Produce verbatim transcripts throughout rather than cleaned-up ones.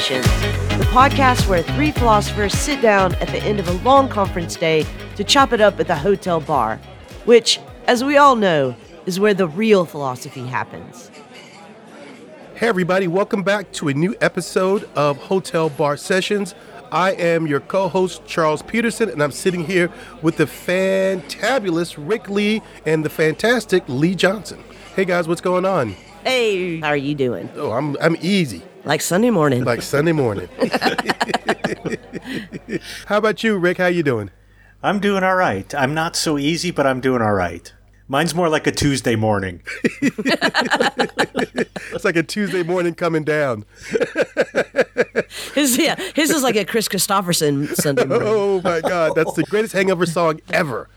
Sessions, the podcast where three philosophers sit down at the end of a long conference day to chop it up at the hotel bar, which, as we all know, is where the real philosophy happens. Hey everybody, welcome back to a new episode of Hotel Bar Sessions. I am your co-host, Charles Peterson, and I'm sitting here with the fantabulous Rick Lee and the fantastic Lee Johnson. Hey guys, what's going on? Hey, how are you doing? Oh, I'm I'm easy. Like Sunday morning. Like Sunday morning. How about you, Rick? How you doing? I'm doing all right. I'm not so easy, but I'm doing all right. Mine's more like a Tuesday morning. It's like a Tuesday morning coming down. his, yeah, his is like a Chris Christopherson Sunday morning. Oh, my God. That's the greatest hangover song ever.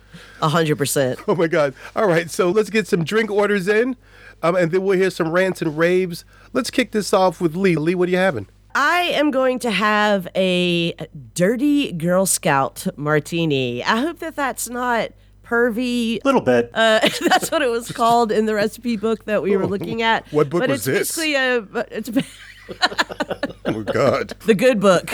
A hundred percent. Oh, my God. All right. So let's get some drink orders in. Um, and then we'll hear some rants and raves. Let's kick this off with Lee. Lee, what are you having? I am going to have a dirty Girl Scout martini. I hope that that's not pervy. A little bit. Uh, that's what it was called in the recipe book that we were looking at. What book but was it's this? Basically a, it's oh, God. The good book.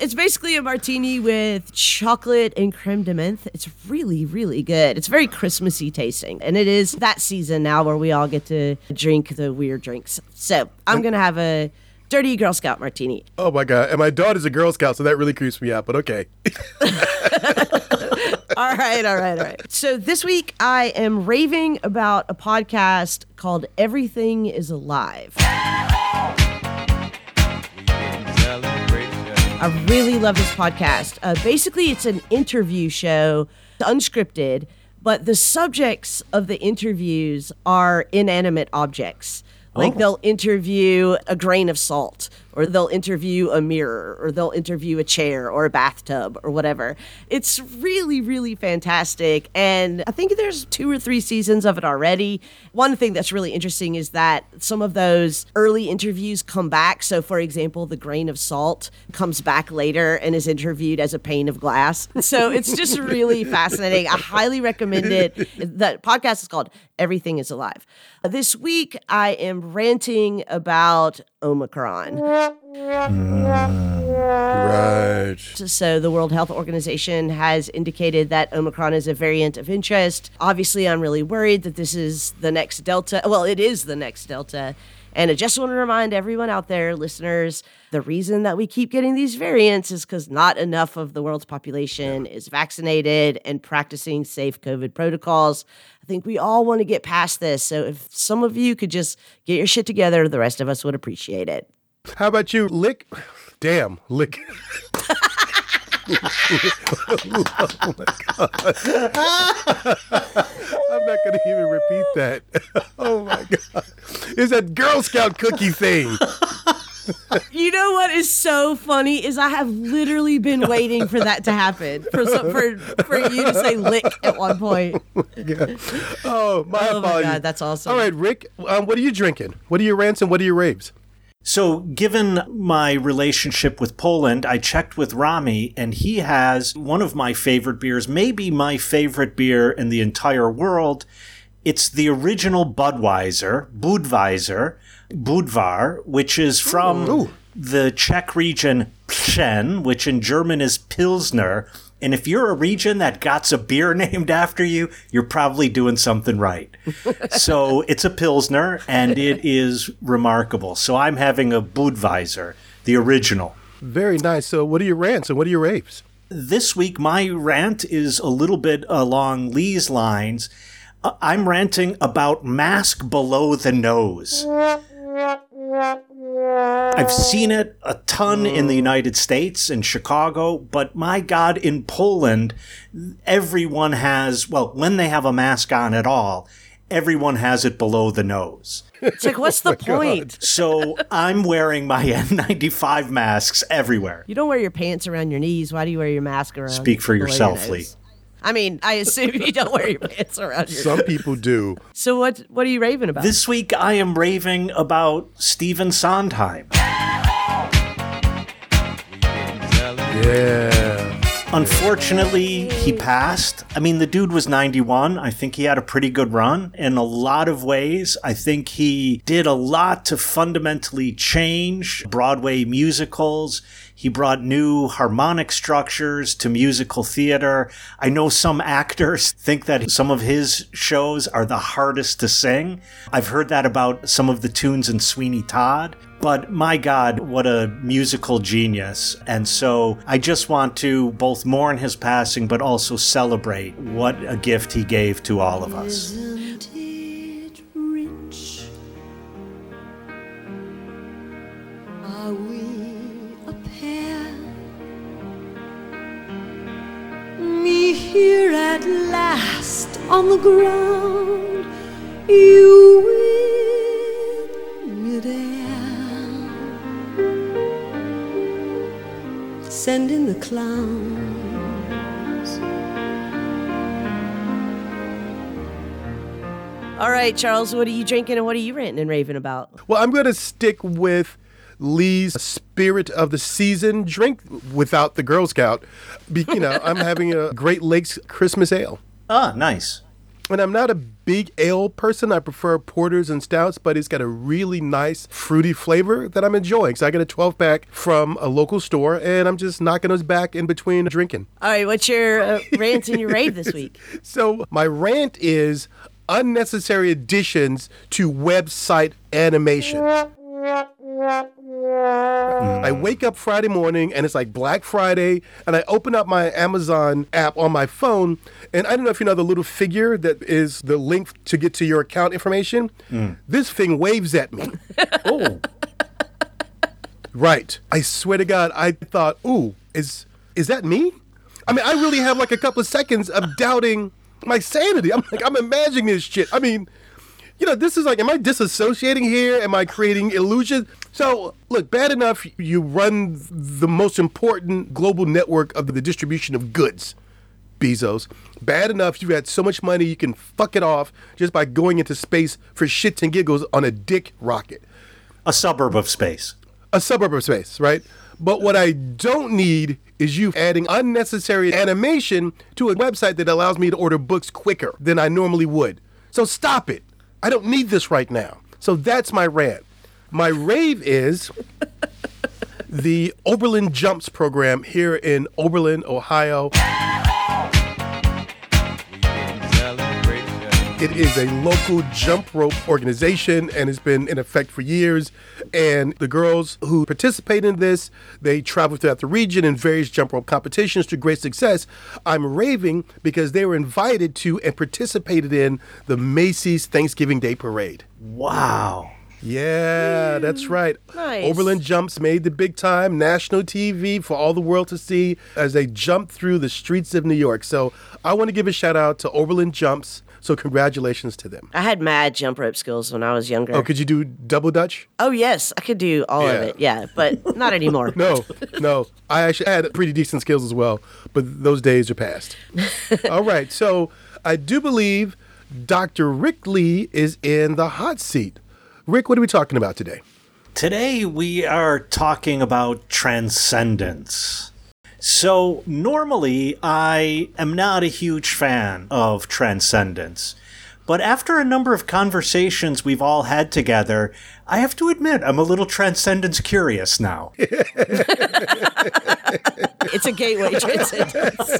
It's basically a martini with chocolate and creme de menthe. It's really, really good. It's very Christmassy tasting. And it is that season now where we all get to drink the weird drinks. So I'm going to have a dirty Girl Scout martini. Oh, my God. And my daughter's a Girl Scout, so that really creeps me out, but okay. All right, all right, all right. So this week I am raving about a podcast called Everything is Alive. I really love this podcast. Uh, basically, it's an interview show, unscripted, but the subjects of the interviews are inanimate objects. Like oh. They'll interview a grain of salt, or they'll interview a mirror, or they'll interview a chair or a bathtub or whatever. It's really, really fantastic. And I think there's two or three seasons of it already. One thing that's really interesting is that some of those early interviews come back. So, for example, the grain of salt comes back later and is interviewed as a pane of glass. So it's just really fascinating. I highly recommend it. The podcast is called Everything is Alive. This week, I am ranting about Omicron. Mm, right. So the World Health Organization has indicated that Omicron is a variant of interest. Obviously, I'm really worried that this is the next Delta. Well, it is the next Delta. And I just want to remind everyone out there, listeners, the reason that we keep getting these variants is because not enough of the world's population is vaccinated and practicing safe COVID protocols. I think we all want to get past this. So if some of you could just get your shit together, the rest of us would appreciate it. How about you, Lick? Damn, Lick. Oh, my God. I'm not going to even repeat that. Oh, my God. It's that Girl Scout cookie thing. You know what is so funny is I have literally been waiting for that to happen, for for, for you to say lick at one point. Oh, my God. Oh, my, oh my God. That's awesome. All right, Rick, um, what are you drinking? What are your rants and what are your raves? So given my relationship with Poland, I checked with Rami, and he has one of my favorite beers, maybe my favorite beer in the entire world. It's the original Budweiser, Budweiser Budvar, which is from Ooh. the Czech region Přen, which in German is Pilsner. And if you're a region that got a beer named after you, you're probably doing something right. So it's a Pilsner, and it is remarkable. So I'm having a Budweiser, the original. Very nice. So what are your rants and what are your raves? This week, my rant is a little bit along Lee's lines. I'm ranting about mask below the nose. I've seen it a ton in the United States, in Chicago, but my God, in Poland, everyone has, well, when they have a mask on at all, everyone has it below the nose. It's like, what's the point? God. So I'm wearing my N ninety-five masks everywhere. You don't wear your pants around your knees. Why do you wear your mask around? Speak for yourself, Lee. I mean, I assume you don't wear your pants around your Some people do. So what what are you raving about? This week, I am raving about Stephen Sondheim. Yeah. Unfortunately, he passed. I mean, the dude was ninety-one. I think he had a pretty good run in a lot of ways. I think he did a lot to fundamentally change Broadway musicals. He brought new harmonic structures to musical theater. I know some actors think that some of his shows are the hardest to sing. I've heard that about some of the tunes in Sweeney Todd. But my God, what a musical genius. And so I just want to both mourn his passing, but also celebrate what a gift he gave to all of us. Isn't it rich? Are we a pair? Me here at last on the ground, you in midair. Send in the clowns. All right, Charles, what are you drinking and what are you ranting and raving about? Well, I'm going to stick with Lee's spirit of the season drink without the Girl Scout. Be, you know, I'm having a Great Lakes Christmas ale. Ah, nice. And I'm not a big ale person. I prefer porters and stouts, but it's got a really nice fruity flavor that I'm enjoying. So I get a twelve pack from a local store, and I'm just knocking those back in between drinking. All right, what's your uh, rant and your rave this week? So my rant is unnecessary additions to website animation. Mm. I wake up Friday morning and it's like Black Friday, and I open up my Amazon app on my phone, and I don't know if you know the little figure that is the link to get to your account information. Mm. This thing waves at me. Oh. Right. I swear to God, I thought, ooh, is is that me? I mean, I really have like a couple of seconds of doubting my sanity. I'm like, I'm imagining this shit. I mean, you know, this is like, am I disassociating here? Am I creating illusions? So, look, bad enough you run the most important global network of the distribution of goods, Bezos. Bad enough you've got so much money you can fuck it off just by going into space for shits and giggles on a dick rocket. A suburb of space. A suburb of space, right? But what I don't need is you adding unnecessary animation to a website that allows me to order books quicker than I normally would. So stop it. I don't need this right now. So that's my rant. My rave is the Oberlin Jumps program here in Oberlin, Ohio. It is a local jump rope organization and it's been in effect for years. And the girls who participate in this, they travel throughout the region in various jump rope competitions to great success. I'm raving because they were invited to and participated in the Macy's Thanksgiving Day Parade. Wow. Yeah, that's right. Nice. Oberlin Jumps made the big time national T V for all the world to see as they jumped through the streets of New York. So I want to give a shout out to Oberlin Jumps. So congratulations to them. I had mad jump rope skills when I was younger. Oh, could you do double Dutch? Oh, yes. I could do all yeah. of it. Yeah, but not anymore. No, no. I actually had pretty decent skills as well, but those days are past. All right. So I do believe Doctor Rick Lee is in the hot seat. Rick, what are we talking about today? Today we are talking about transcendence. So normally I am not a huge fan of transcendence, but after a number of conversations we've all had together, I have to admit I'm a little transcendence curious now. It's a gateway transcendence.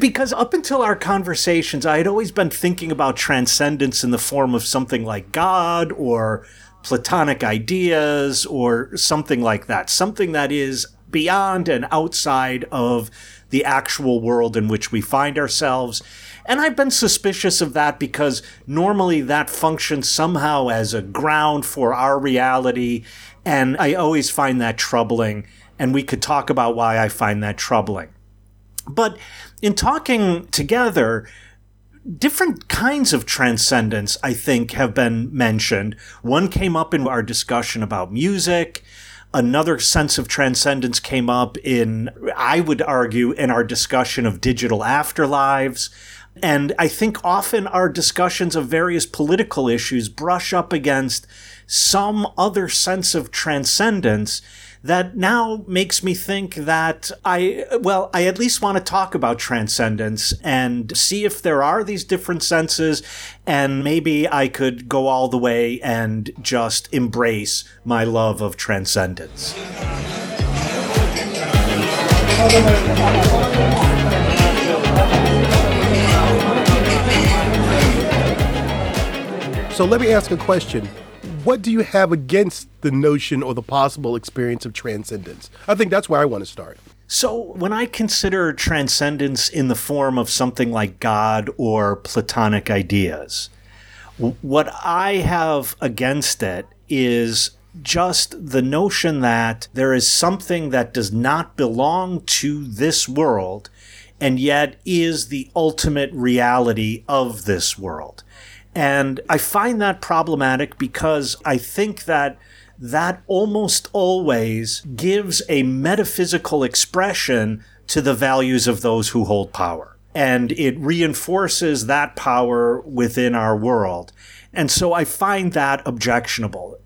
Because up until our conversations, I had always been thinking about transcendence in the form of something like God or Platonic ideas or something like that, something that is beyond and outside of the actual world in which we find ourselves. And I've been suspicious of that because normally that functions somehow as a ground for our reality. And I always find that troubling. And we could talk about why I find that troubling. But in talking together, different kinds of transcendence, I think, have been mentioned. One came up in our discussion about music. Another sense of transcendence came up in, I would argue, in our discussion of digital afterlives. And I think often our discussions of various political issues brush up against some other sense of transcendence that now makes me think that I, well, I at least want to talk about transcendence and see if there are these different senses, and maybe I could go all the way and just embrace my love of transcendence. So let me ask a question. What do you have against the notion or the possible experience of transcendence? I think that's where I want to start. So when I consider transcendence in the form of something like God or Platonic ideas, what I have against it is just the notion that there is something that does not belong to this world and yet is the ultimate reality of this world. And I find that problematic because I think that that almost always gives a metaphysical expression to the values of those who hold power. And it reinforces that power within our world. And so I find that objectionable.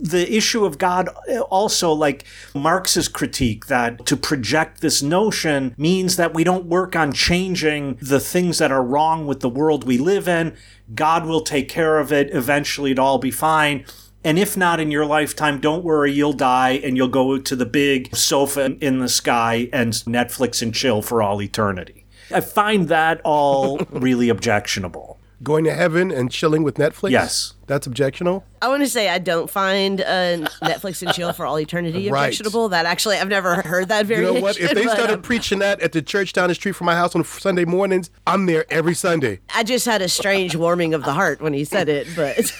The issue of God also, like Marx's critique, that to project this notion means that we don't work on changing the things that are wrong with the world we live in. God will take care of it. Eventually, it'll all be fine. And if not in your lifetime, don't worry, you'll die and you'll go to the big sofa in the sky and Netflix and chill for all eternity. I find that all really objectionable. Going to heaven and chilling with Netflix? Yes. That's objectionable? I want to say I don't find uh, Netflix and chill for all eternity right. objectionable. That actually, I've never heard that variation. You know what? If they started um, preaching that at the church down the street from my house on Sunday mornings, I'm there every Sunday. I just had a strange warming of the heart when he said it. But,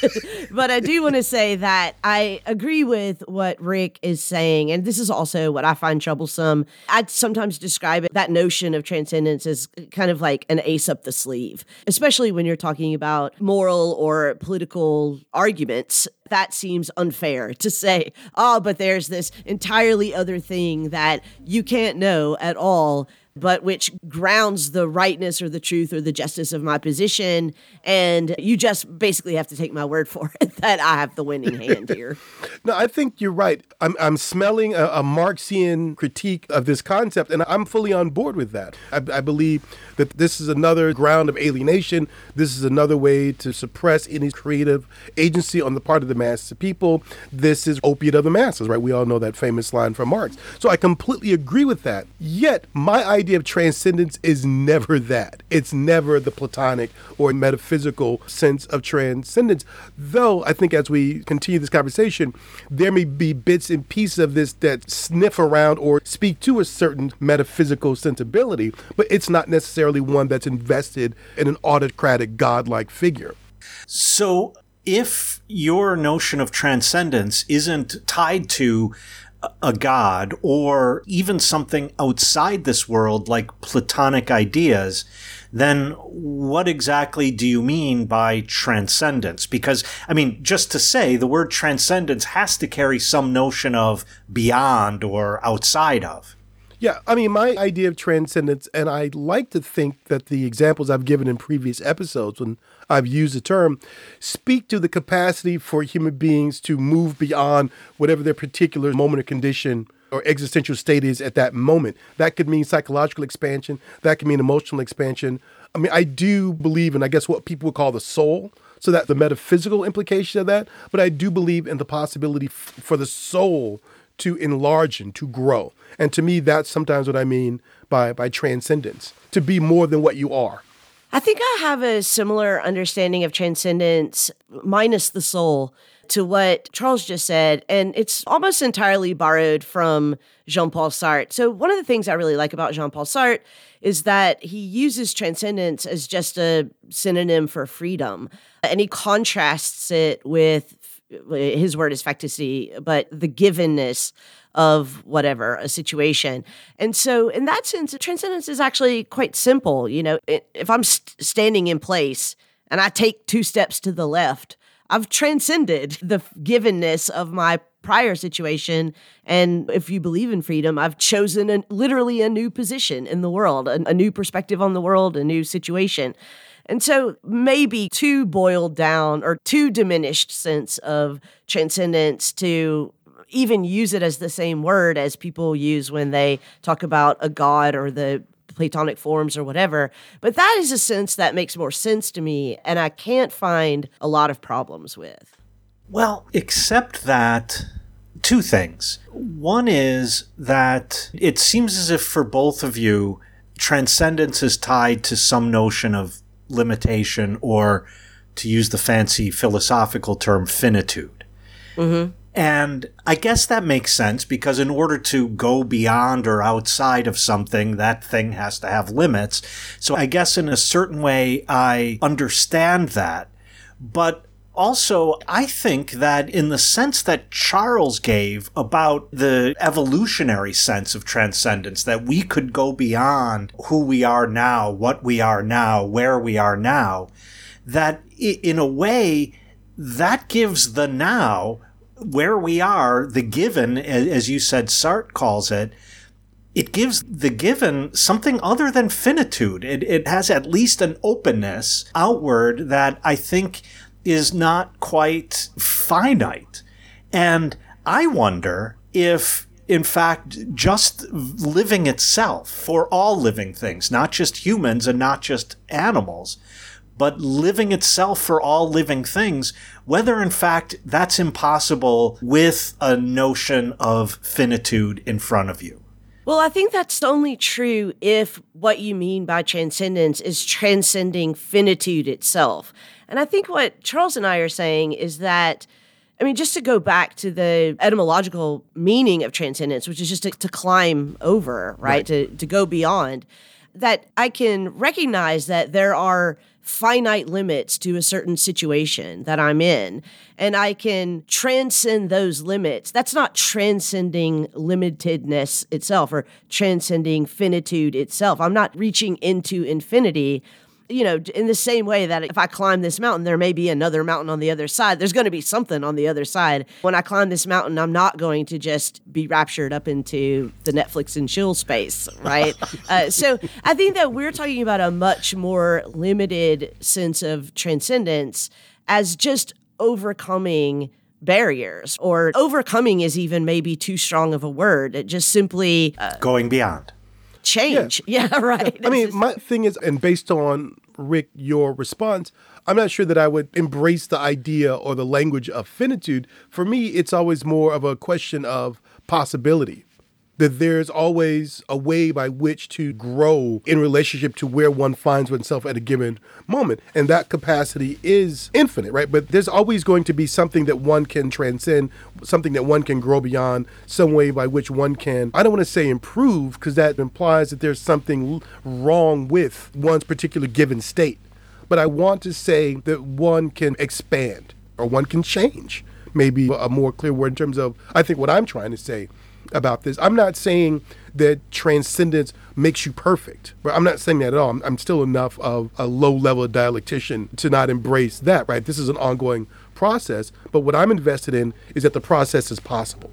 but I do want to say that I agree with what Rick is saying. And this is also what I find troublesome. I sometimes describe it, that notion of transcendence as kind of like an ace up the sleeve, especially when you're talking about moral or political arguments. That seems unfair to say, oh, but there's this entirely other thing that you can't know at all, but which grounds the rightness or the truth or the justice of my position. And you just basically have to take my word for it that I have the winning hand here. No, I think you're right. I'm, I'm smelling a, a Marxian critique of this concept, and I'm fully on board with that. I, I believe that this is another ground of alienation. This is another way to suppress any creative agency on the part of the masses of people. This is opiate of the masses, right? We all know that famous line from Marx. So I completely agree with that. Yet my idea of transcendence is never that. It's never the Platonic or metaphysical sense of transcendence. Though I think as we continue this conversation, there may be bits and pieces of this that sniff around or speak to a certain metaphysical sensibility, but it's not necessarily one that's invested in an autocratic godlike figure. So if your notion of transcendence isn't tied to a god or even something outside this world like Platonic ideas, then what exactly do you mean by transcendence? Because, I mean, just to say the word transcendence has to carry some notion of beyond or outside of. Yeah, I mean, my idea of transcendence, and I like to think that the examples I've given in previous episodes when I've used the term, speak to the capacity for human beings to move beyond whatever their particular moment of condition or existential state is at that moment. That could mean psychological expansion. That could mean emotional expansion. I mean, I do believe in, I guess, what people would call the soul. So that the metaphysical implication of that, but I do believe in the possibility f- for the soul to enlarge and to grow. And to me, that's sometimes what I mean by, by transcendence, to be more than what you are. I think I have a similar understanding of transcendence, minus the soul, to what Charles just said. And it's almost entirely borrowed from Jean-Paul Sartre. So one of the things I really like about Jean-Paul Sartre is that he uses transcendence as just a synonym for freedom. And he contrasts it with, his word is facticity, but the givenness of whatever, a situation. And so in that sense, transcendence is actually quite simple. You know, if I'm st- standing in place and I take two steps to the left, I've transcended the givenness of my prior situation. And if you believe in freedom, I've chosen a, literally a new position in the world, a, a new perspective on the world, a new situation. And so maybe too boiled down or too diminished sense of transcendence to even use it as the same word as people use when they talk about a god or the Platonic forms or whatever. But that is a sense that makes more sense to me, and I can't find a lot of problems with. Well, except that two things. One is that it seems as if for both of you, transcendence is tied to some notion of limitation, or to use the fancy philosophical term, finitude. Mm-hmm. And I guess that makes sense, because in order to go beyond or outside of something, that thing has to have limits. So I guess in a certain way, I understand that. But also, I think that in the sense that Charles gave about the evolutionary sense of transcendence, that we could go beyond who we are now, what we are now, where we are now, that in a way, that gives the now, where we are, the given, as you said, Sartre calls it, it gives the given something other than finitude. It, it has at least an openness outward that I think is not quite finite. And I wonder if, in fact, just living itself for all living things, not just humans and not just animals, but living itself for all living things, whether in fact that's impossible with a notion of finitude in front of you. Well, I think that's only true if what you mean by transcendence is transcending finitude itself. And I think what Charles and I are saying is that, I mean, just to go back to the etymological meaning of transcendence, which is just to, to climb over, right? right. To, to go beyond, that I can recognize that there are finite limits to a certain situation that I'm in, and I can transcend those limits. That's not transcending limitedness itself or transcending finitude itself. I'm not reaching into infinity, you know, in the same way that if I climb this mountain, there may be another mountain on the other side. There's going to be something on the other side. When I climb this mountain, I'm not going to just be raptured up into the Netflix and chill space, right? uh, so I think that we're talking about a much more limited sense of transcendence as just overcoming barriers, or overcoming is even maybe too strong of a word. It just simply... Uh, going beyond. Change. Yeah, yeah right. Yeah. I mean, my thing is, and based on, Rick, your response, I'm not sure that I would embrace the idea or the language of finitude. For me, it's always more of a question of possibility, that there's always a way by which to grow in relationship to where one finds oneself at a given moment. And that capacity is infinite, right? But there's always going to be something that one can transcend, something that one can grow beyond, some way by which one can, I don't want to say improve, because that implies that there's something wrong with one's particular given state. But I want to say that one can expand, or one can change, maybe a more clear word in terms of, I think what I'm trying to say about this. I'm not saying that transcendence makes you perfect, but I'm not saying that at all. I'm, I'm still enough of a low-level dialectician to not embrace that, right? This is an ongoing process, but what I'm invested in is that the process is possible.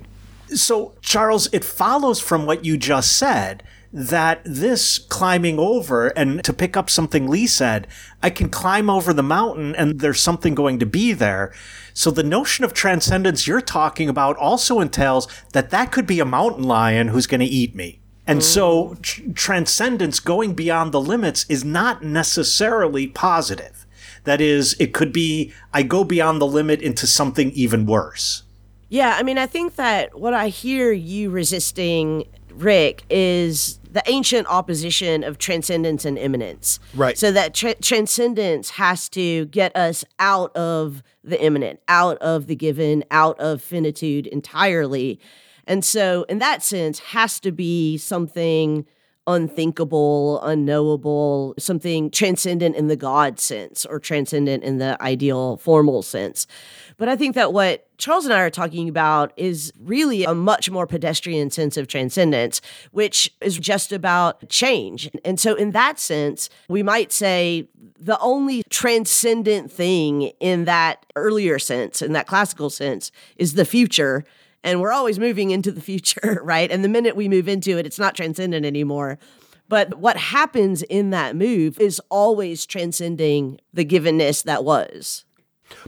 So, Charles, it follows from what you just said that this climbing over, and to pick up something Lee said, I can climb over the mountain and there's something going to be there. So the notion of transcendence you're talking about also entails that that could be a mountain lion who's going to eat me. And so tr- transcendence, going beyond the limits, is not necessarily positive. That is, it could be, I go beyond the limit into something even worse. Yeah, I mean, I think that what I hear you resisting, Rick, is the ancient opposition of transcendence and immanence. Right. So that tra- transcendence has to get us out of the immanent, out of the given, out of finitude entirely. And so in that sense, has to be something unthinkable, unknowable, something transcendent in the God sense or transcendent in the ideal formal sense. But I think that what Charles and I are talking about is really a much more pedestrian sense of transcendence, which is just about change. And so in that sense, we might say the only transcendent thing in that earlier sense, in that classical sense, is the future. And we're always moving into the future, right? And the minute we move into it, it's not transcendent anymore. But what happens in that move is always transcending the givenness that was.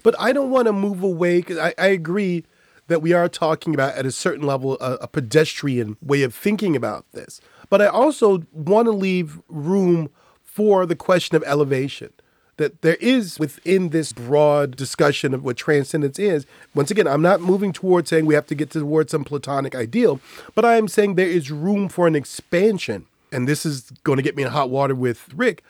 But I don't want to move away, because I, I agree that we are talking about at a certain level, a, a pedestrian way of thinking about this. But I also want to leave room for the question of elevation, that there is within this broad discussion of what transcendence is. Once again, I'm not moving towards saying we have to get towards some Platonic ideal, but I am saying there is room for an expansion. And this is going to get me in hot water with Rick,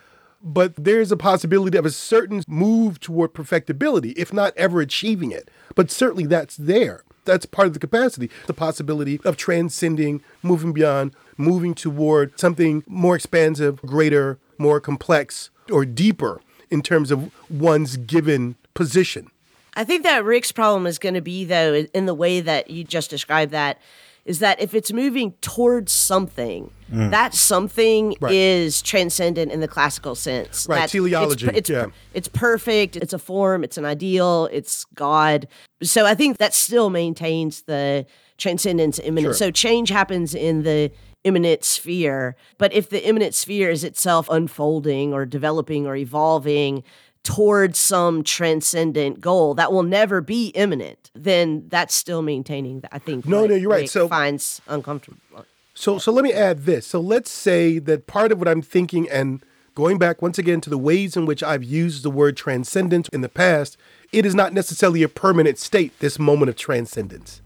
but there's a possibility of a certain move toward perfectibility, if not ever achieving it. But certainly that's there. That's part of the capacity, the possibility of transcending, moving beyond, moving toward something more expansive, greater, more complex, or deeper in terms of one's given position. I think that Rick's problem is going to be, though, in the way that you just described that, is that if it's moving towards something, mm. that something right. is transcendent in the classical sense. Right, that teleology. It's, it's, yeah. it's perfect, it's a form, it's an ideal, it's God. So I think that still maintains the transcendence imminent. Sure. So change happens in the imminent sphere. But if the imminent sphere is itself unfolding or developing or evolving towards some transcendent goal that will never be imminent, then that's still maintaining that, I think. No, like, no, you're right. Like so finds uncomfortable. So, so let me add this. So let's say that part of what I'm thinking, and going back once again to the ways in which I've used the word transcendence in the past, it is not necessarily a permanent state, this moment of transcendence.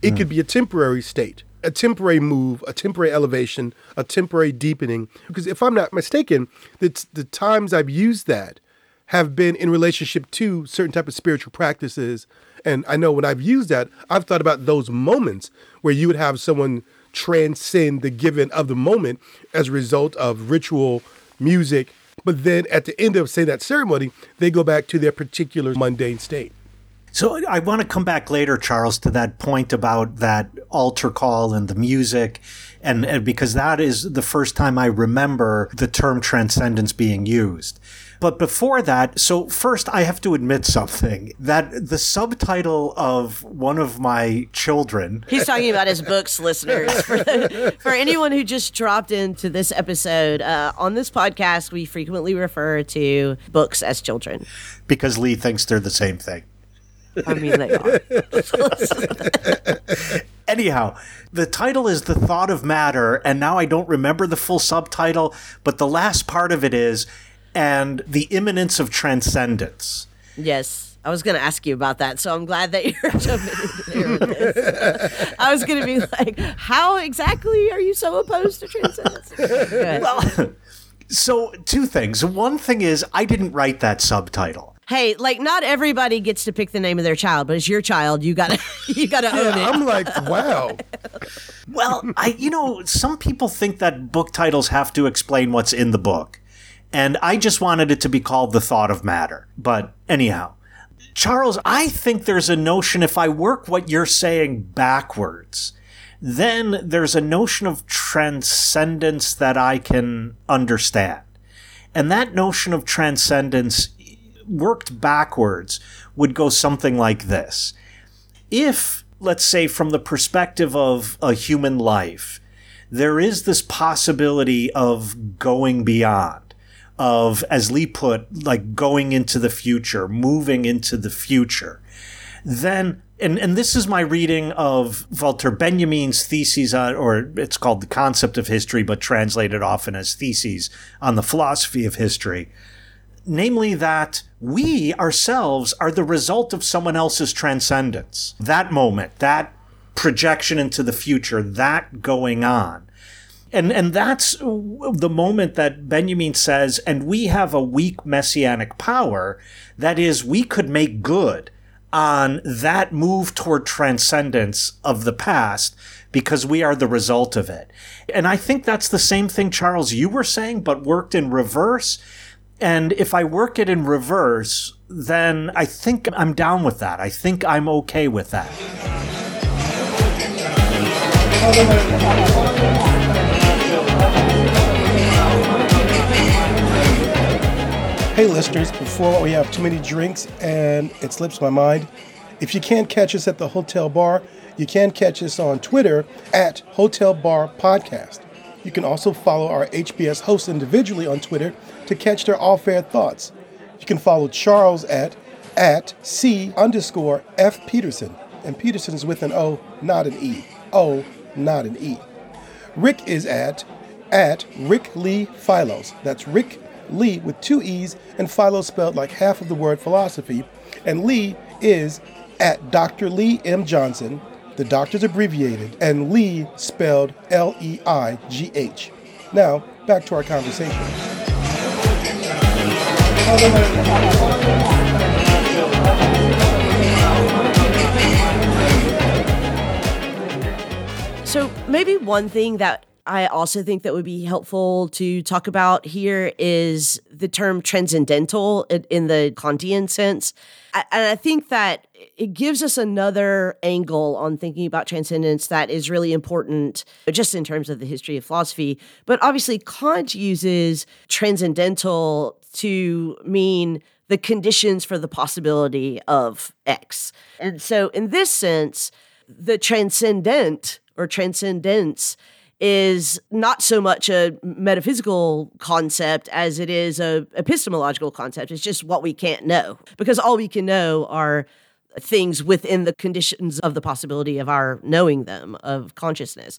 It mm. could be a temporary state, a temporary move, a temporary elevation, a temporary deepening. Because if I'm not mistaken, the, the times I've used that have been in relationship to certain type of spiritual practices. And I know when I've used that, I've thought about those moments where you would have someone transcend the given of the moment as a result of ritual, music. But then at the end of, say, that ceremony, they go back to their particular mundane state. So I want to come back later, Charles, to that point about that altar call and the music. And, and because that is the first time I remember the term transcendence being used. But before that, so first I have to admit something, that the subtitle of one of my children... He's talking about his books, listeners. For, the, for anyone who just dropped into this episode, uh, on this podcast, we frequently refer to books as children. Because Lee thinks they're the same thing. I mean, they are. Anyhow, the title is The Thought of Matter, and now I don't remember the full subtitle, but the last part of it is... and the imminence of transcendence. Yes. I was going to ask you about that, so I'm glad that you're jumping into this. I was going to be like, how exactly are you so opposed to transcendence? Well, so two things. One thing is I didn't write that subtitle. Hey, like not everybody gets to pick the name of their child, but it's your child. You gotta, you gotta yeah, own it. I'm like, wow. Well, I, you know, some people think that book titles have to explain what's in the book. And I just wanted it to be called The Thought of Matter. But anyhow, Charles, I think there's a notion, if I work what you're saying backwards, then there's a notion of transcendence that I can understand. And that notion of transcendence worked backwards would go something like this. If, let's say, from the perspective of a human life, there is this possibility of going beyond, of, as Lee put, like going into the future, moving into the future. Then, and, and this is my reading of Walter Benjamin's theses on, or it's called The Concept of History, but translated often as Theses on the Philosophy of History. Namely that we ourselves are the result of someone else's transcendence. That moment, that projection into the future, that going on. And and that's the moment that Benjamin says, and we have a weak messianic power. That is, we could make good on that move toward transcendence of the past because we are the result of it. And I think that's the same thing, Charles, you were saying, but worked in reverse. And if I work it in reverse, then I think I'm down with that. I think I'm okay with that. Hey listeners, before we have too many drinks and it slips my mind, if you can't catch us at the Hotel Bar, you can catch us on Twitter at Hotel Bar Podcast. You can also follow our H B S hosts individually on Twitter to catch their off-air thoughts. You can follow Charles at at C underscore F Peterson. and Peterson is with an O, not an E. O, not an E. Rick is at, at Rick Lee Philos. That's Rick Lee with two E's and Philos spelled like half of the word philosophy. And Lee is at Doctor Lee M. Johnson. The doctor's abbreviated, and Lee spelled L E I G H. Now, back to our conversation. So maybe one thing that I also think that would be helpful to talk about here is the term transcendental in the Kantian sense. And I think that it gives us another angle on thinking about transcendence that is really important just in terms of the history of philosophy. But obviously Kant uses transcendental to mean the conditions for the possibility of X. And so in this sense, the transcendent or transcendence is not so much a metaphysical concept as it is a epistemological concept. It's just what we can't know, because all we can know are things within the conditions of the possibility of our knowing them, of consciousness.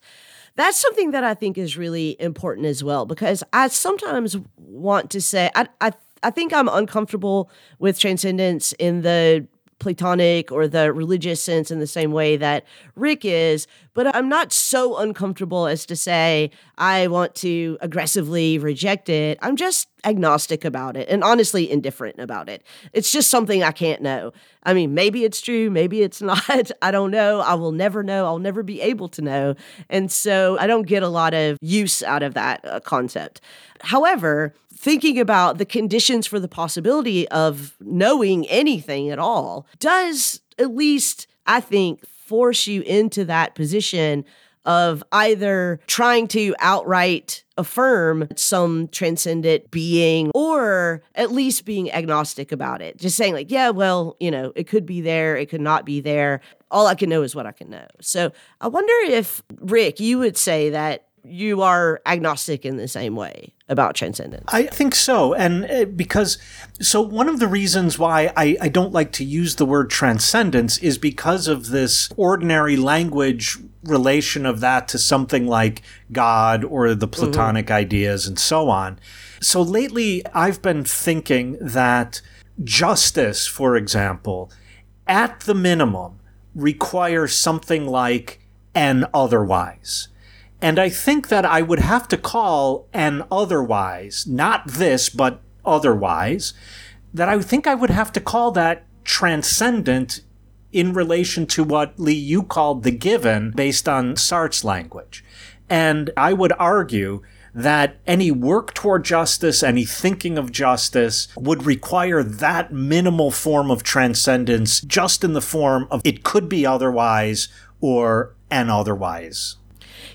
That's something that I think is really important as well, because I sometimes want to say, I I, I think I'm uncomfortable with transcendence in the Platonic or the religious sense in the same way that Rick is, but I'm not so uncomfortable as to say I want to aggressively reject it. I'm just agnostic about it and honestly indifferent about it. It's just something I can't know. I mean, maybe it's true, maybe it's not. I don't know. I will never know. I'll never be able to know. And so I don't get a lot of use out of that uh, concept. However, thinking about the conditions for the possibility of knowing anything at all does at least, I think, force you into that position of either trying to outright affirm some transcendent being or at least being agnostic about it. Just saying like, yeah, well, you know, it could be there, it could not be there. All I can know is what I can know. So I wonder if, Rick, you would say that you are agnostic in the same way about transcendence. I think so. And because, so one of the reasons why I, I don't like to use the word transcendence is because of this ordinary language relation of that to something like God or the Platonic mm-hmm. ideas and so on. So lately, I've been thinking that justice, for example, at the minimum, requires something like an otherwise. And I think that I would have to call an otherwise, not this, but otherwise, that I think I would have to call that transcendent in relation to what, Lee, you called the given based on Sartre's language. And I would argue that any work toward justice, any thinking of justice would require that minimal form of transcendence just in the form of it could be otherwise or an otherwise.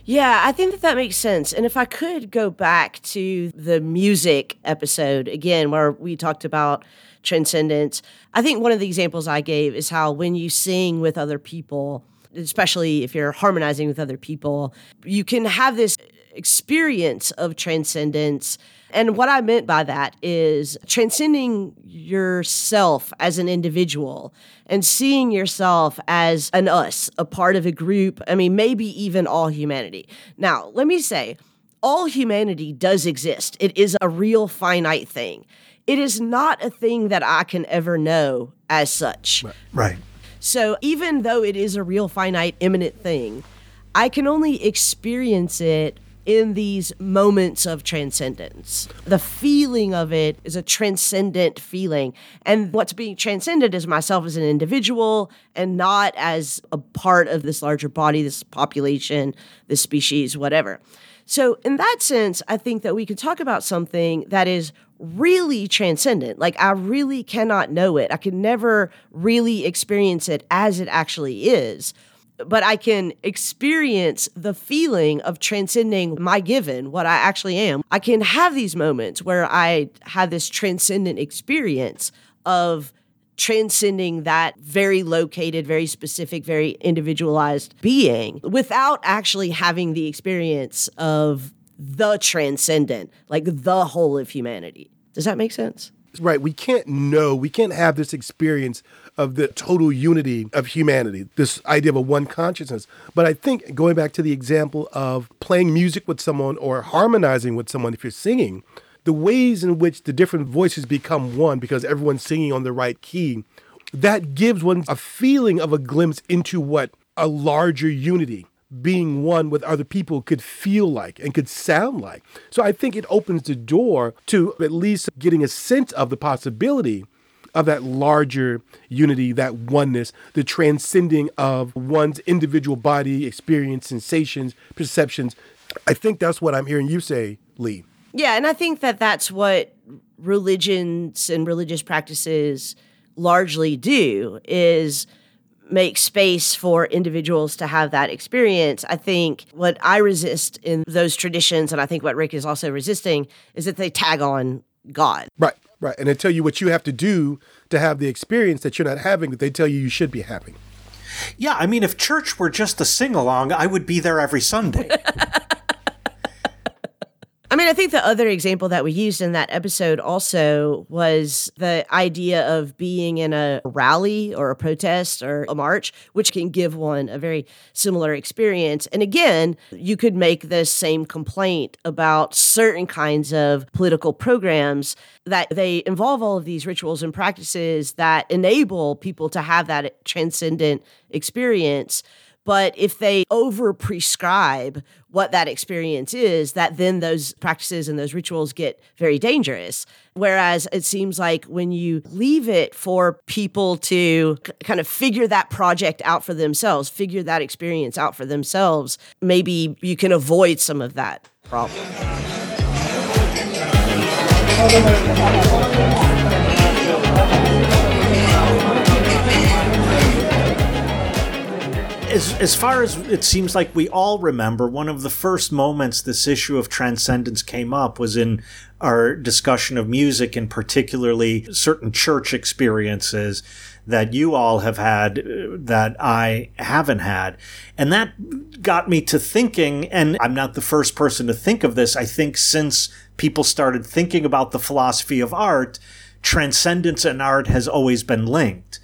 Yeah, I think that that makes sense. And if I could go back to the music episode again, where we talked about transcendence, I think one of the examples I gave is how when you sing with other people, especially if you're harmonizing with other people, you can have this experience of transcendence. And what I meant by that is transcending yourself as an individual and seeing yourself as an us, a part of a group, I mean, maybe even all humanity. Now, let me say, all humanity does exist. It is a real finite thing. It is not a thing that I can ever know as such. Right. So even though it is a real finite, imminent thing, I can only experience it in these moments of transcendence. The feeling of it is a transcendent feeling. And what's being transcended is myself as an individual and not as a part of this larger body, this population, this species, whatever. So in that sense, I think that we can talk about something that is really transcendent. Like I really cannot know it. I can never really experience it as it actually is. But I can experience the feeling of transcending my given, what I actually am. I can have these moments where I have this transcendent experience of transcending that very located, very specific, very individualized being without actually having the experience of the transcendent, like the whole of humanity. Does that make sense? Right. We can't know. We can't have this experience of the total unity of humanity, this idea of a one consciousness. But I think going back to the example of playing music with someone or harmonizing with someone, if you're singing, the ways in which the different voices become one because everyone's singing on the right key, that gives one a feeling of a glimpse into what a larger unity, being one with other people, could feel like and could sound like. So I think it opens the door to at least getting a sense of the possibility of that larger unity, that oneness, the transcending of one's individual body, experience, sensations, perceptions. I think that's what I'm hearing you say, Lee. Yeah, and I think that that's what religions and religious practices largely do, is make space for individuals to have that experience. I think what I resist in those traditions, and I think what Rick is also resisting, is that they tag on God. Right, right. And they tell you what you have to do to have the experience that you're not having, that they tell you you should be having. Yeah, I mean, if church were just a sing-along, I would be there every Sunday. I mean, I think the other example that we used in that episode also was the idea of being in a rally or a protest or a march, which can give one a very similar experience. And again, you could make the same complaint about certain kinds of political programs, that they involve all of these rituals and practices that enable people to have that transcendent experience. But if they over-prescribe what that experience is, that then those practices and those rituals get very dangerous. Whereas it seems like when you leave it for people to c- kind of figure that project out for themselves, figure that experience out for themselves, maybe you can avoid some of that problem. As, as far as it seems like we all remember, one of the first moments this issue of transcendence came up was in our discussion of music, and particularly certain church experiences that you all have had that I haven't had. And that got me to thinking, and I'm not the first person to think of this, I think since people started thinking about the philosophy of art, transcendence and art has always been linked.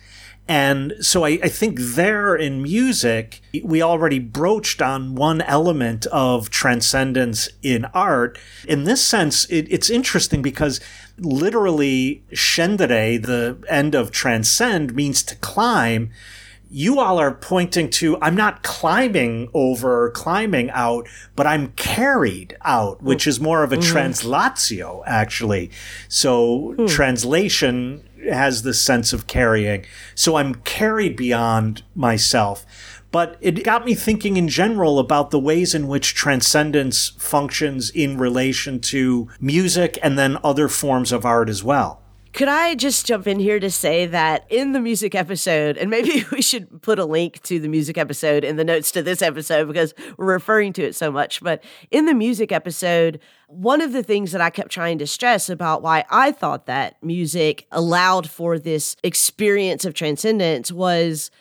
And so I, I think there in music, we already broached on one element of transcendence in art. In this sense, it, it's interesting because literally Shendere, the end of transcend, means to climb. You all are pointing to, I'm not climbing over, climbing out, but I'm carried out, which is more of a mm-hmm. translatio, actually. So mm. translation has this sense of carrying. So I'm carried beyond myself. But it got me thinking in general about the ways in which transcendence functions in relation to music and then other forms of art as well. Could I just jump in here to say that in the music episode, and maybe we should put a link to the music episode in the notes to this episode because we're referring to it so much, but in the music episode, one of the things that I kept trying to stress about why I thought that music allowed for this experience of transcendence was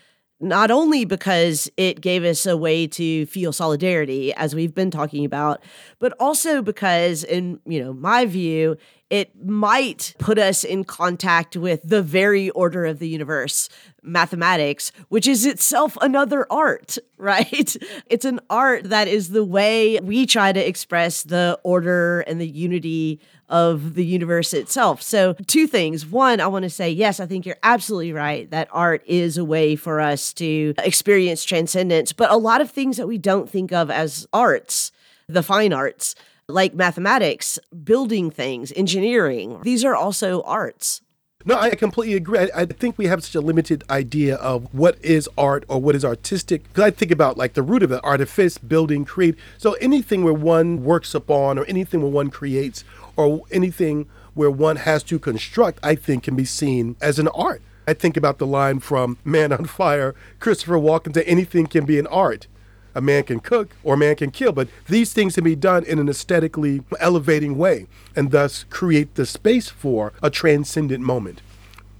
not only because it gave us a way to feel solidarity, as we've been talking about, but also because, in you know my view, it might put us in contact with the very order of the universe, mathematics, which is itself another art, right? It's an art that is the way we try to express the order and the unity of the universe itself. So two things. One, I want to say, yes, I think you're absolutely right that art is a way for us to experience transcendence, but a lot of things that we don't think of as arts, the fine arts, like mathematics, building things, engineering, these are also arts. No, I completely agree. I, I think we have such a limited idea of what is art or what is artistic. Because I think about like the root of it, artifice, building, create. So anything where one works upon or anything where one creates or anything where one has to construct, I think can be seen as an art. I think about the line from Man on Fire, Christopher Walken, to anything can be an art. A man can cook or a man can kill, but these things can be done in an aesthetically elevating way and thus create the space for a transcendent moment.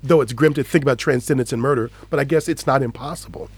Though it's grim to think about transcendence and murder, but I guess it's not impossible.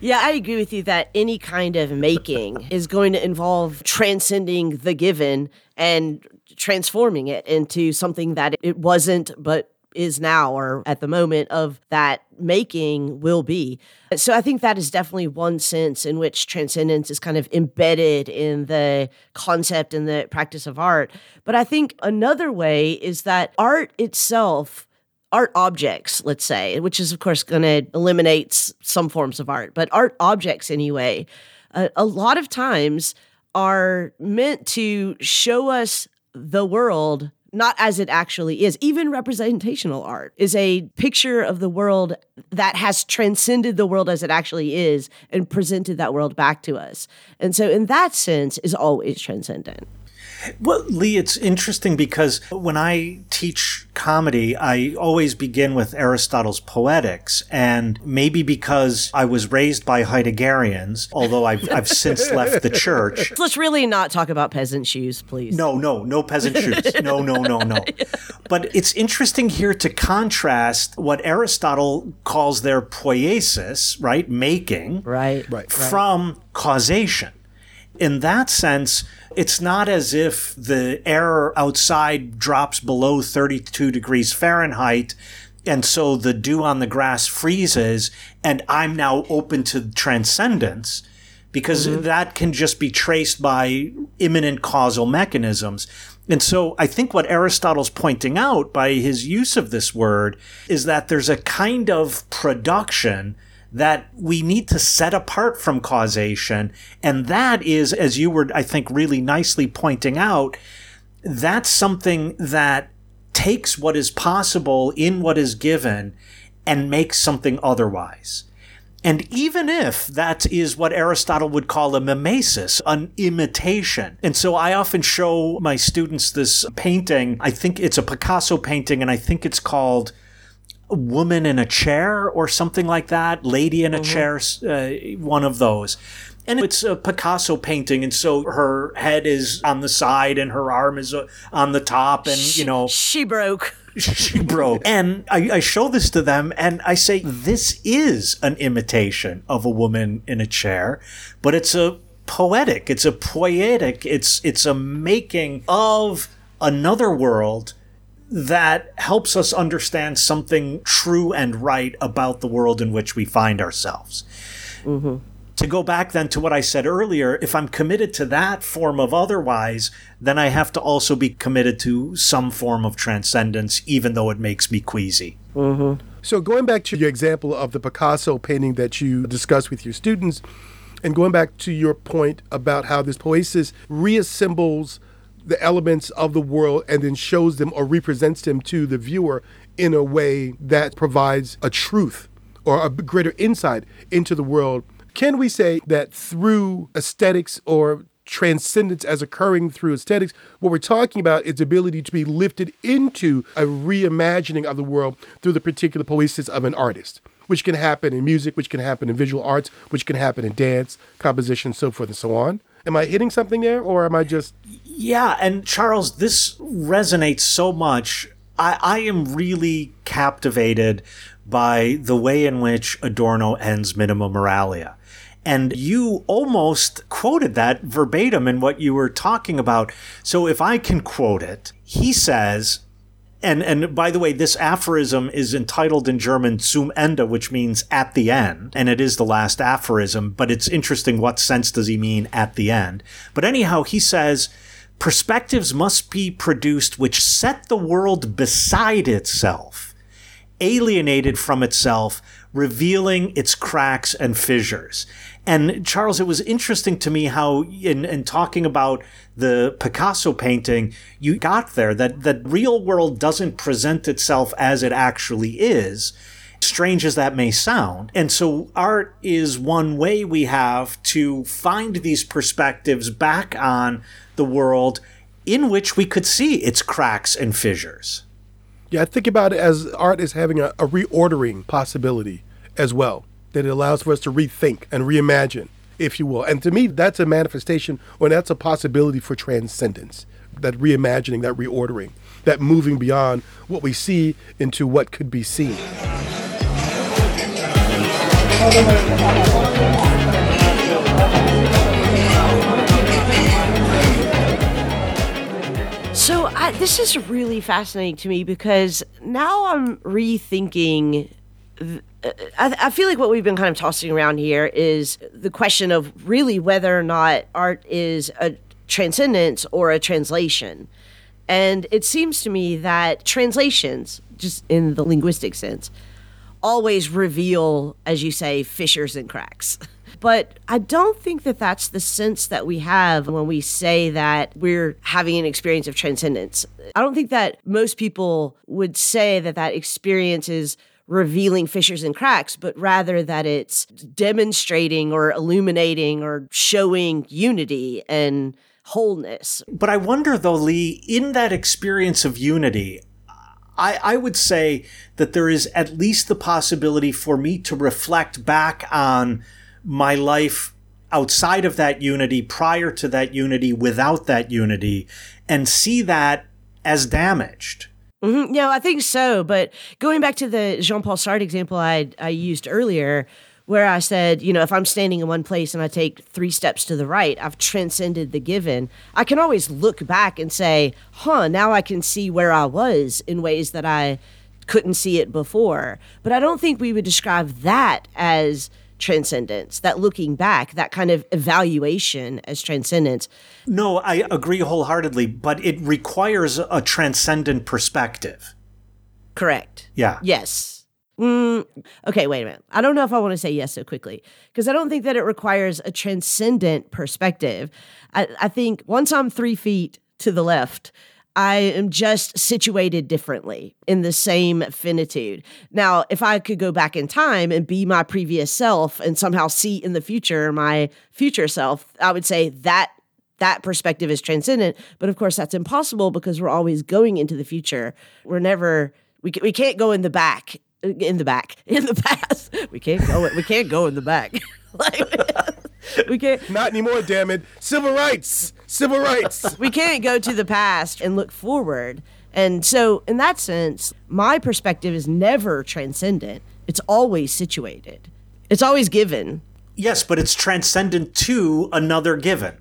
Yeah, I agree with you that any kind of making is going to involve transcending the given and transforming it into something that it wasn't but is now or at the moment of that making will be. So I think that is definitely one sense in which transcendence is kind of embedded in the concept and the practice of art. But I think another way is that art itself, art objects, let's say, which is, of course, going to eliminate some forms of art, but art objects anyway, uh, a lot of times are meant to show us the world not as it actually is. Even representational art is a picture of the world that has transcended the world as it actually is and presented that world back to us. And so in that sense is always transcendent. Well, Lee, it's interesting because when I teach comedy, I always begin with Aristotle's Poetics. And maybe because I was raised by Heideggerians, although I've, I've since left the church. Let's really not talk about peasant shoes, please. No, no, no peasant shoes. No, no, no, no. But it's interesting here to contrast what Aristotle calls their poiesis, right? Making. Right. Right. From causation. In that sense, it's not as if the air outside drops below thirty-two degrees Fahrenheit, and so the dew on the grass freezes, and I'm now open to transcendence, because mm-hmm. that can just be traced by imminent causal mechanisms. And so I think what Aristotle's pointing out by his use of this word is that there's a kind of production that we need to set apart from causation. And that is, as you were, I think, really nicely pointing out, that's something that takes what is possible in what is given and makes something otherwise. And even if that is what Aristotle would call a mimesis, an imitation. And so I often show my students this painting. I think it's a Picasso painting, and I think it's called A Woman in a Chair or something like that, Lady in a mm-hmm. Chair, uh, one of those. And it's a Picasso painting, and so her head is on the side and her arm is on the top, and, she, you know. She broke. She broke. And I, I show this to them, and I say, this is an imitation of A Woman in a Chair, but it's a poetic, it's a poietic, it's, it's a making of another world that helps us understand something true and right about the world in which we find ourselves. Mm-hmm. To go back then to what I said earlier, if I'm committed to that form of otherwise, then I have to also be committed to some form of transcendence, even though it makes me queasy. Mm-hmm. So going back to your example of the Picasso painting that you discussed with your students, and going back to your point about how this poiesis reassembles the elements of the world and then shows them or represents them to the viewer in a way that provides a truth or a greater insight into the world. Can we say that through aesthetics or transcendence as occurring through aesthetics, what we're talking about is the ability to be lifted into a reimagining of the world through the particular poiesis of an artist, which can happen in music, which can happen in visual arts, which can happen in dance, composition, so forth and so on? Am I hitting something there, or am I just... Yeah, and Charles, this resonates so much. I, I am really captivated by the way in which Adorno ends Minima Moralia. And you almost quoted that verbatim in what you were talking about. So if I can quote it, he says... And and by the way, this aphorism is entitled in German zum Ende, which means at the end. And it is the last aphorism, but it's interesting what sense does he mean at the end. But anyhow, he says, perspectives must be produced which set the world beside itself, alienated from itself, revealing its cracks and fissures. And Charles, it was interesting to me how in, in talking about the Picasso painting, you got there that the real world doesn't present itself as it actually is, strange as that may sound. And so art is one way we have to find these perspectives back on the world in which we could see its cracks and fissures. Yeah, I think about it as art as having a, a reordering possibility as well, that it allows for us to rethink and reimagine, if you will. And to me, that's a manifestation, or that's a possibility for transcendence, that reimagining, that reordering, that moving beyond what we see into what could be seen. So I I, this is really fascinating to me because now I'm rethinking. Th- I, I feel like what we've been kind of tossing around here is the question of really whether or not art is a transcendence or a translation. And it seems to me that translations, just in the linguistic sense, always reveal, as you say, fissures and cracks. But I don't think that that's the sense that we have when we say that we're having an experience of transcendence. I don't think that most people would say that that experience is revealing fissures and cracks, but rather that it's demonstrating or illuminating or showing unity and wholeness. But I wonder, though, Lee, in that experience of unity, I, I would say that there is at least the possibility for me to reflect back on my life outside of that unity, prior to that unity, without that unity, and see that as damaged. Mm-hmm. No, I think so. But going back to the Jean-Paul Sartre example I I used earlier, where I said, you know, if I'm standing in one place and I take three steps to the right, I've transcended the given. I can always look back and say, huh, now I can see where I was in ways that I couldn't see it before. But I don't think we would describe that as transcendence, that looking back, that kind of evaluation as transcendence. No, I agree wholeheartedly, but it requires a transcendent perspective. Correct. Yeah. Yes. Mm, okay, wait a minute. I don't know if I want to say yes so quickly, because I don't think that it requires a transcendent perspective. I, I think once I'm three feet to the left, I am just situated differently in the same finitude. Now, if I could go back in time and be my previous self and somehow see in the future my future self, I would say that that perspective is transcendent. But of course, that's impossible because we're always going into the future. We're never, we, we can't go in the back. In the back, in the past, we can't go. We can't go in the back. Like, we can't. Not anymore. Damn it! Civil rights, civil rights. We can't go to the past and look forward. And so, in that sense, my perspective is never transcendent. It's always situated. It's always given. Yes, but it's transcendent to another given.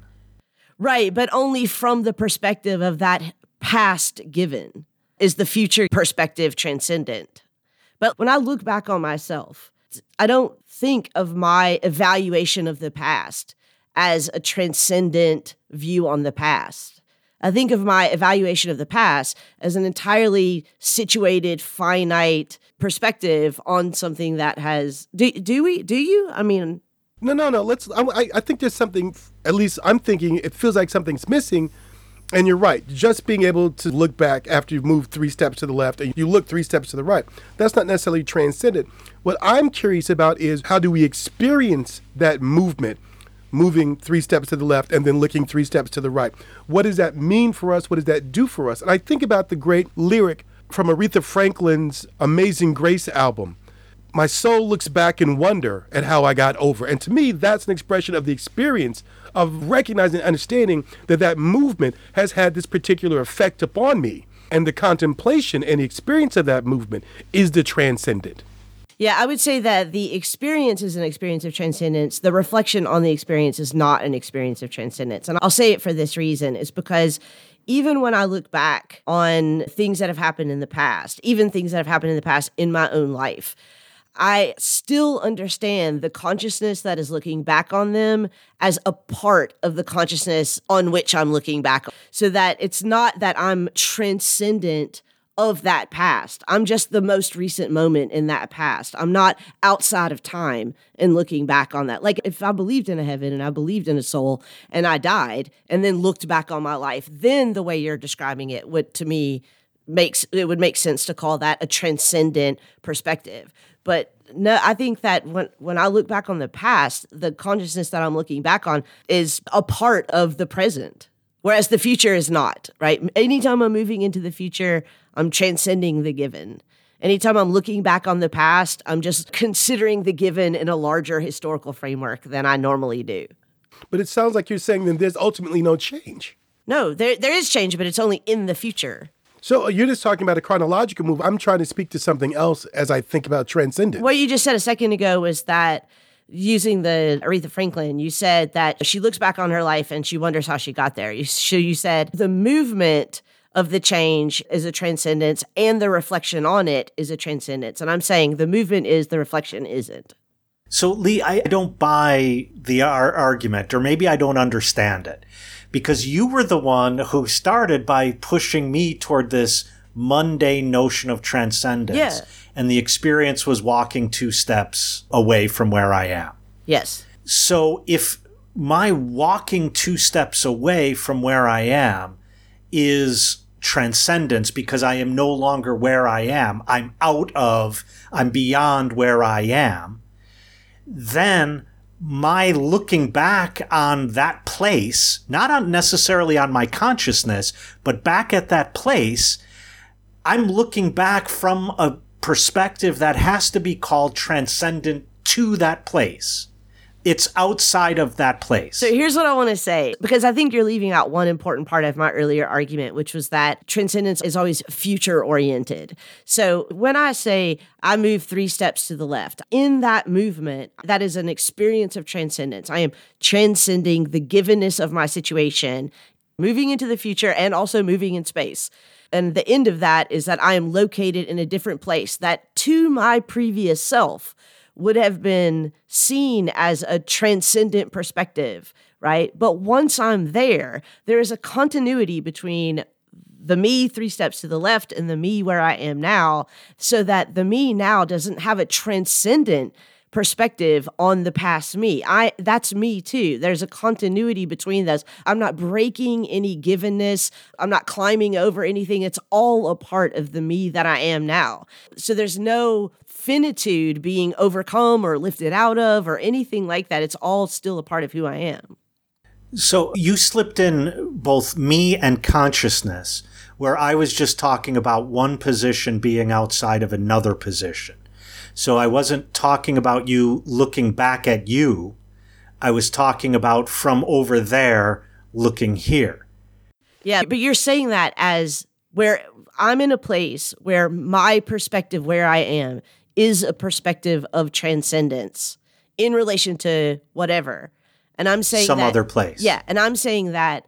Right, but only from the perspective of that past given is the future perspective transcendent. But when I look back on myself, I don't think of my evaluation of the past as a transcendent view on the past. I think of my evaluation of the past as an entirely situated, finite perspective on something that has... Do, do we? Do you? I mean... No, no, no. Let's. I, I think there's something, at least I'm thinking, it feels like something's missing. And you're right. Just being able to look back after you've moved three steps to the left and you look three steps to the right, that's not necessarily transcendent. What I'm curious about is how do we experience that movement, moving three steps to the left and then looking three steps to the right? What does that mean for us? What does that do for us? And I think about the great lyric from Aretha Franklin's Amazing Grace album. My soul looks back in wonder at how I got over. And to me, that's an expression of the experience of recognizing and understanding that that movement has had this particular effect upon me. And the contemplation and the experience of that movement is the transcendent. Yeah, I would say that the experience is an experience of transcendence. The reflection on the experience is not an experience of transcendence. And I'll say it for this reason. It's because even when I look back on things that have happened in the past, even things that have happened in the past in my own life, I still understand the consciousness that is looking back on them as a part of the consciousness on which I'm looking back, so that it's not that I'm transcendent of that past. I'm just the most recent moment in that past. I'm not outside of time and looking back on that. Like if I believed in a heaven and I believed in a soul and I died and then looked back on my life, then the way you're describing it would, to me, makes it would make sense to call that a transcendent perspective. But no, I think that when, when I look back on the past, the consciousness that I'm looking back on is a part of the present, whereas the future is not, right? Anytime I'm moving into the future, I'm transcending the given. Anytime I'm looking back on the past, I'm just considering the given in a larger historical framework than I normally do. But it sounds like you're saying that there's ultimately no change. No, there there is change, but it's only in the future. So you're just talking about a chronological move. I'm trying to speak to something else as I think about transcendence. What you just said a second ago was that using the Aretha Franklin, you said that she looks back on her life and she wonders how she got there. You, so you said the movement of the change is a transcendence, and the reflection on it is a transcendence. And I'm saying the movement is, the reflection isn't. So, Lee, I don't buy the ar- argument, or maybe I don't understand it, because you were the one who started by pushing me toward this mundane notion of transcendence. Yeah. And the experience was walking two steps away from where I am. Yes. So if my walking two steps away from where I am is transcendence, because I am no longer where I am, I'm out of, I'm beyond where I am, then my looking back on that place, not on necessarily on my consciousness, but back at that place, I'm looking back from a perspective that has to be called transcendent to that place. It's outside of that place. So here's what I want to say, because I think you're leaving out one important part of my earlier argument, which was that transcendence is always future-oriented. So when I say I move three steps to the left, in that movement, that is an experience of transcendence. I am transcending the givenness of my situation, moving into the future, and also moving in space. And the end of that is that I am located in a different place that to my previous self would have been seen as a transcendent perspective, right? But once I'm there, there is a continuity between the me three steps to the left and the me where I am now, so that the me now doesn't have a transcendent perspective on the past me. I that's me too. There's a continuity between those. I'm not breaking any givenness. I'm not climbing over anything. It's all a part of the me that I am now. So there's no finitude being overcome or lifted out of or anything like that. It's all still a part of who I am. So you slipped in both me and consciousness, where I was just talking about one position being outside of another position. So I wasn't talking about you looking back at you. I was talking about from over there looking here. Yeah, but you're saying that as where I'm in a place where my perspective, where I am, is a perspective of transcendence in relation to whatever. And I'm saying some that, other place. Yeah, and I'm saying that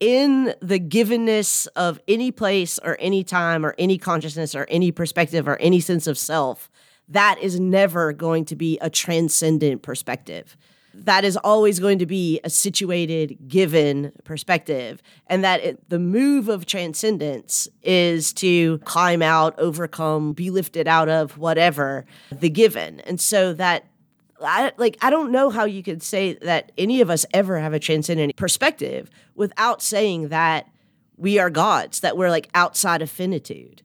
in the givenness of any place or any time or any consciousness or any perspective or any sense of self, that is never going to be a transcendent perspective. That is always going to be a situated, given perspective. And that it, the move of transcendence is to climb out, overcome, be lifted out of whatever the given. And so that, I, like, I don't know how you could say that any of us ever have a transcendent perspective without saying that we are gods, that we're like outside of finitude.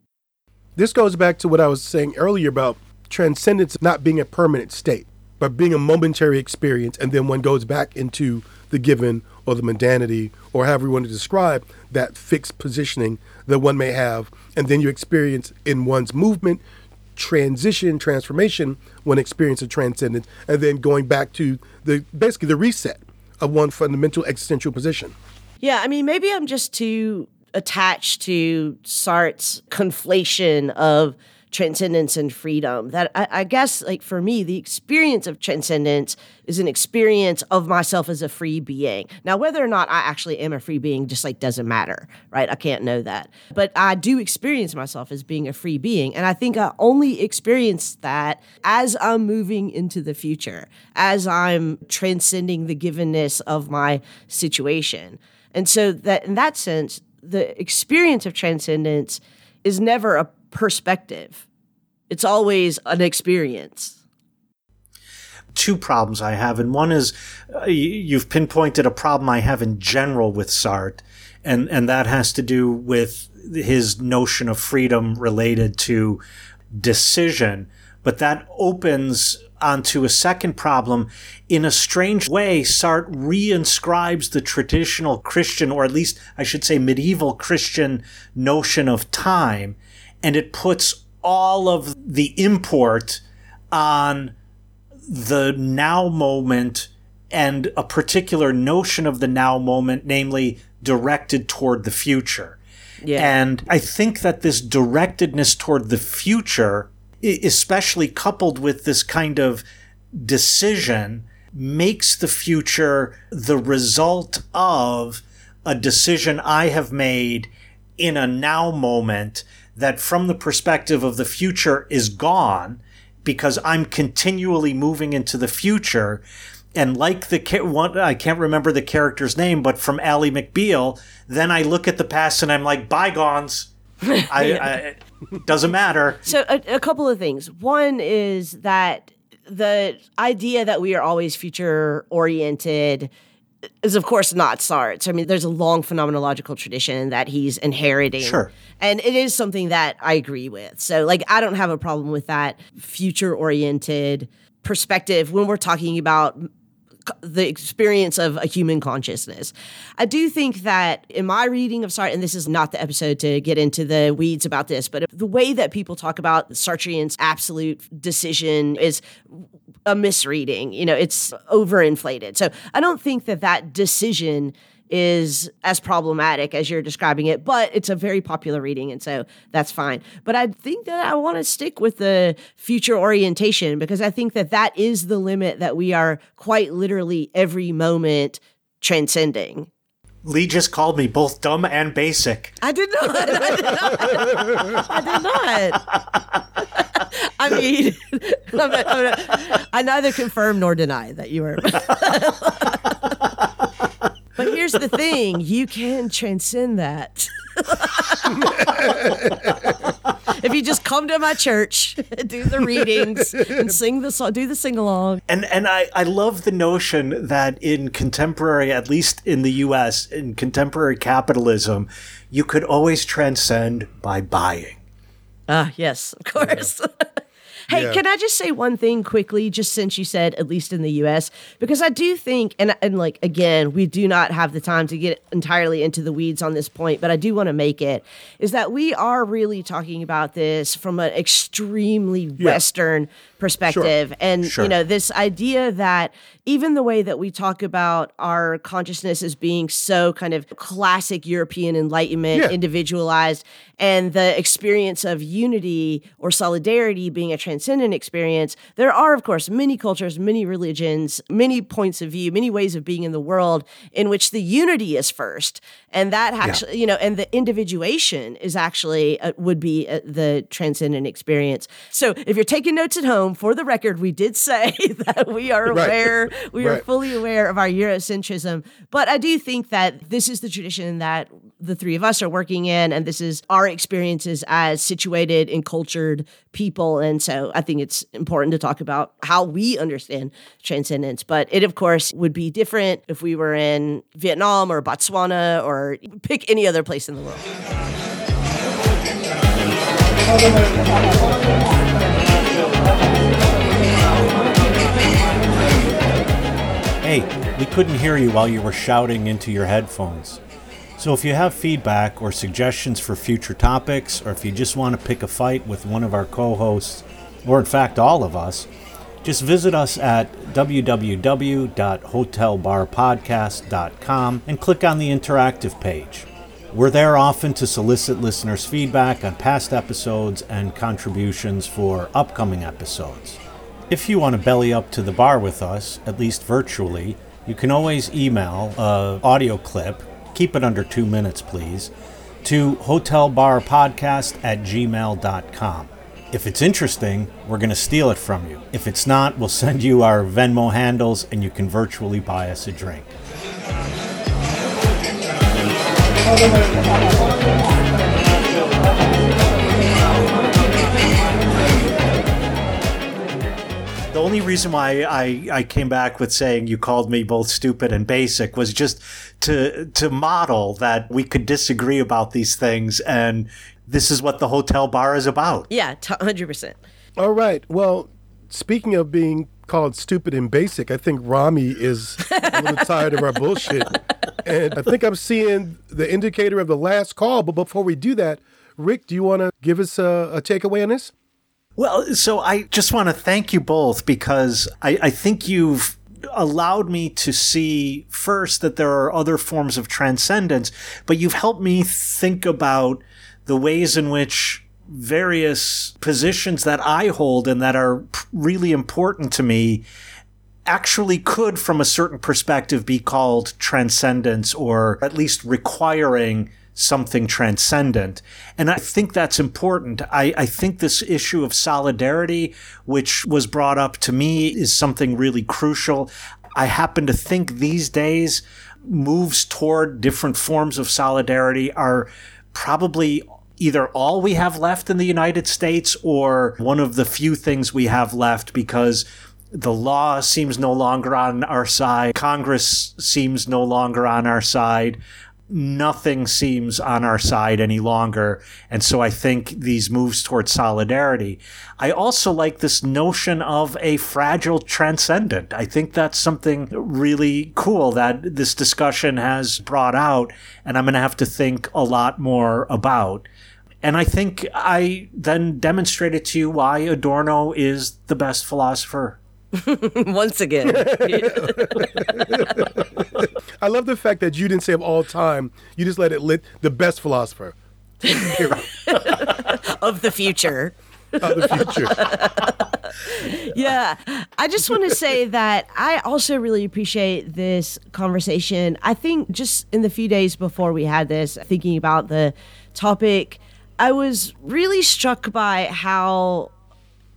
This goes back to what I was saying earlier about transcendence not being a permanent state, but being a momentary experience, and then one goes back into the given or the mundanity, or however you want to describe that fixed positioning that one may have, and then you experience in one's movement, transition, transformation, one experience of transcendence, and then going back to the basically the reset of one fundamental existential position. Yeah, I mean, maybe I'm just too attached to Sartre's conflation of transcendence and freedom. That I, I guess, like for me, the experience of transcendence is an experience of myself as a free being. Now, whether or not I actually am a free being just like doesn't matter, right? I can't know that. But I do experience myself as being a free being. And I think I only experience that as I'm moving into the future, as I'm transcending the givenness of my situation. And so that in that sense, the experience of transcendence is never a perspective. It's always an experience. Two problems I have, and one is uh, you've pinpointed a problem I have in general with Sartre, and, and that has to do with his notion of freedom related to decision. But that opens onto a second problem. In a strange way, Sartre reinscribes the traditional Christian, or at least I should say medieval Christian, notion of time. And it puts all of the import on the now moment and a particular notion of the now moment, namely directed toward the future. Yeah. And I think that this directedness toward the future, especially coupled with this kind of decision, makes the future the result of a decision I have made in a now moment that from the perspective of the future is gone because I'm continually moving into the future. And like the kid, I can't remember the character's name, but from Ally McBeal, then I look at the past and I'm like, bygones. I, I doesn't matter. So a, a couple of things. One is that the idea that we are always future oriented is, of course, not Sartre. I mean, there's a long phenomenological tradition that he's inheriting. Sure. And it is something that I agree with. So, like, I don't have a problem with that future oriented perspective when we're talking about the experience of a human consciousness. I do think that in my reading of Sartre, and this is not the episode to get into the weeds about this, but the way that people talk about Sartrean's absolute decision is a misreading. You know, it's overinflated. So I don't think that that decision is as problematic as you're describing it, but it's a very popular reading, and so that's fine. But I think that I want to stick with the future orientation because I think that that is the limit that we are quite literally every moment transcending. Lee just called me both dumb and basic. I did not. I did not. I did not. I mean, I'm not, I'm not, I neither confirm nor deny that you are. But here's the thing, you can transcend that. If you just come to my church, do the readings, and sing the song, do the sing-along. And and I, I love the notion that in contemporary, at least in the U S, in contemporary capitalism, you could always transcend by buying. Ah, uh, yes, of course. Yeah. Hey, yeah. Can I just say one thing quickly, just since you said, at least in the U S, because I do think, and, and like, again, we do not have the time to get entirely into the weeds on this point, but I do want to make it, is that we are really talking about this from an extremely yeah. Western perspective. Sure. And, sure. you know, this idea that even the way that we talk about our consciousness as being so kind of classic European Enlightenment, yeah. individualized, and the experience of unity or solidarity being a transcendent experience, there are, of course, many cultures, many religions, many points of view, many ways of being in the world in which the unity is first. And that actually, yeah. you know, and the individuation is actually, uh, would be uh, the transcendent experience. So if you're taking notes at home, for the record, we did say that we are aware, right. we right. are fully aware of our Eurocentrism. But I do think that this is the tradition that the three of us are working in, and this is our experiences as situated and cultured people. And so I think it's important to talk about how we understand transcendence. But it, of course, would be different if we were in Vietnam or Botswana or pick any other place in the world. Hey, we couldn't hear you while you were shouting into your headphones. So if you have feedback or suggestions for future topics, or if you just want to pick a fight with one of our co-hosts, or in fact all of us, just visit us at w w w dot hotel bar podcast dot com and click on the interactive page. We're there often to solicit listeners' feedback on past episodes and contributions for upcoming episodes. If you want to belly up to the bar with us, at least virtually, you can always email an audio clip. Keep it under two minutes, please, to hotel bar podcast at gmail dot com. If it's interesting, we're going to steal it from you. If it's not, we'll send you our Venmo handles and you can virtually buy us a drink. The only reason why I, I came back with saying you called me both stupid and basic was just to to model that we could disagree about these things, and this is what the hotel bar is about. Yeah, one hundred percent. All right. Well, speaking of being called stupid and basic, I think Rami is a little tired of our bullshit. And I think I'm seeing the indicator of the last call. But before we do that, Rick, do you want to give us a, a takeaway on this? Well, so I just want to thank you both because I, I think you've allowed me to see first that there are other forms of transcendence, but you've helped me think about the ways in which various positions that I hold and that are really important to me actually could, from a certain perspective, be called transcendence or at least requiring something transcendent. And I think that's important. I, I think this issue of solidarity, which was brought up to me, is something really crucial. I happen to think these days moves toward different forms of solidarity are probably either all we have left in the United States or one of the few things we have left, because the law seems no longer on our side. Congress seems no longer on our side. Nothing seems on our side any longer. And so I think these moves towards solidarity. I also like this notion of a fragile transcendent. I think that's something really cool that this discussion has brought out, and I'm going to have to think a lot more about. And I think I then demonstrated to you why Adorno is the best philosopher. Once again. I love the fact that you didn't say of all time. You just let it lit the best philosopher. Of the future. Of the future. Yeah. I just want to say that I also really appreciate this conversation. I think just in the few days before we had this, thinking about the topic, I was really struck by how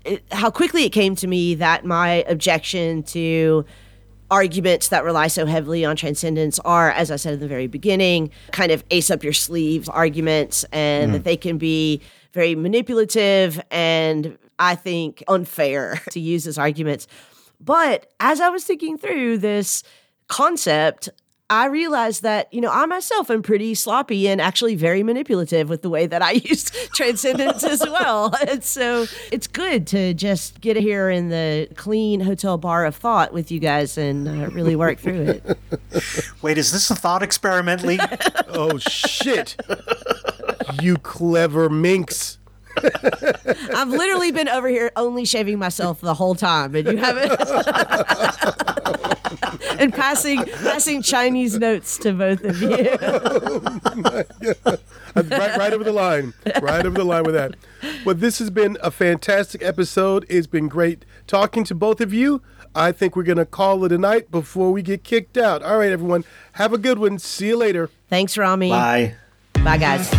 it, how quickly it came to me that my objection to arguments that rely so heavily on transcendence are, as I said in the very beginning, kind of ace up your sleeves arguments, and mm. that they can be very manipulative and I think unfair to use as arguments. But as I was thinking through this concept, I realized that, you know, I myself am pretty sloppy and actually very manipulative with the way that I use transcendence as well. And so it's good to just get here in the clean hotel bar of thought with you guys and uh, really work through it. Wait, is this a thought experiment, Lee? Oh, shit. You clever minx. I've literally been over here only shaving myself the whole time, and you haven't... And passing passing Chinese notes to both of you. Oh my God. Right, right over the line. Right over the line with that. Well, this has been a fantastic episode. It's been great talking to both of you. I think we're going to call it a night before we get kicked out. All right, everyone. Have a good one. See you later. Thanks, Rami. Bye. Bye, guys.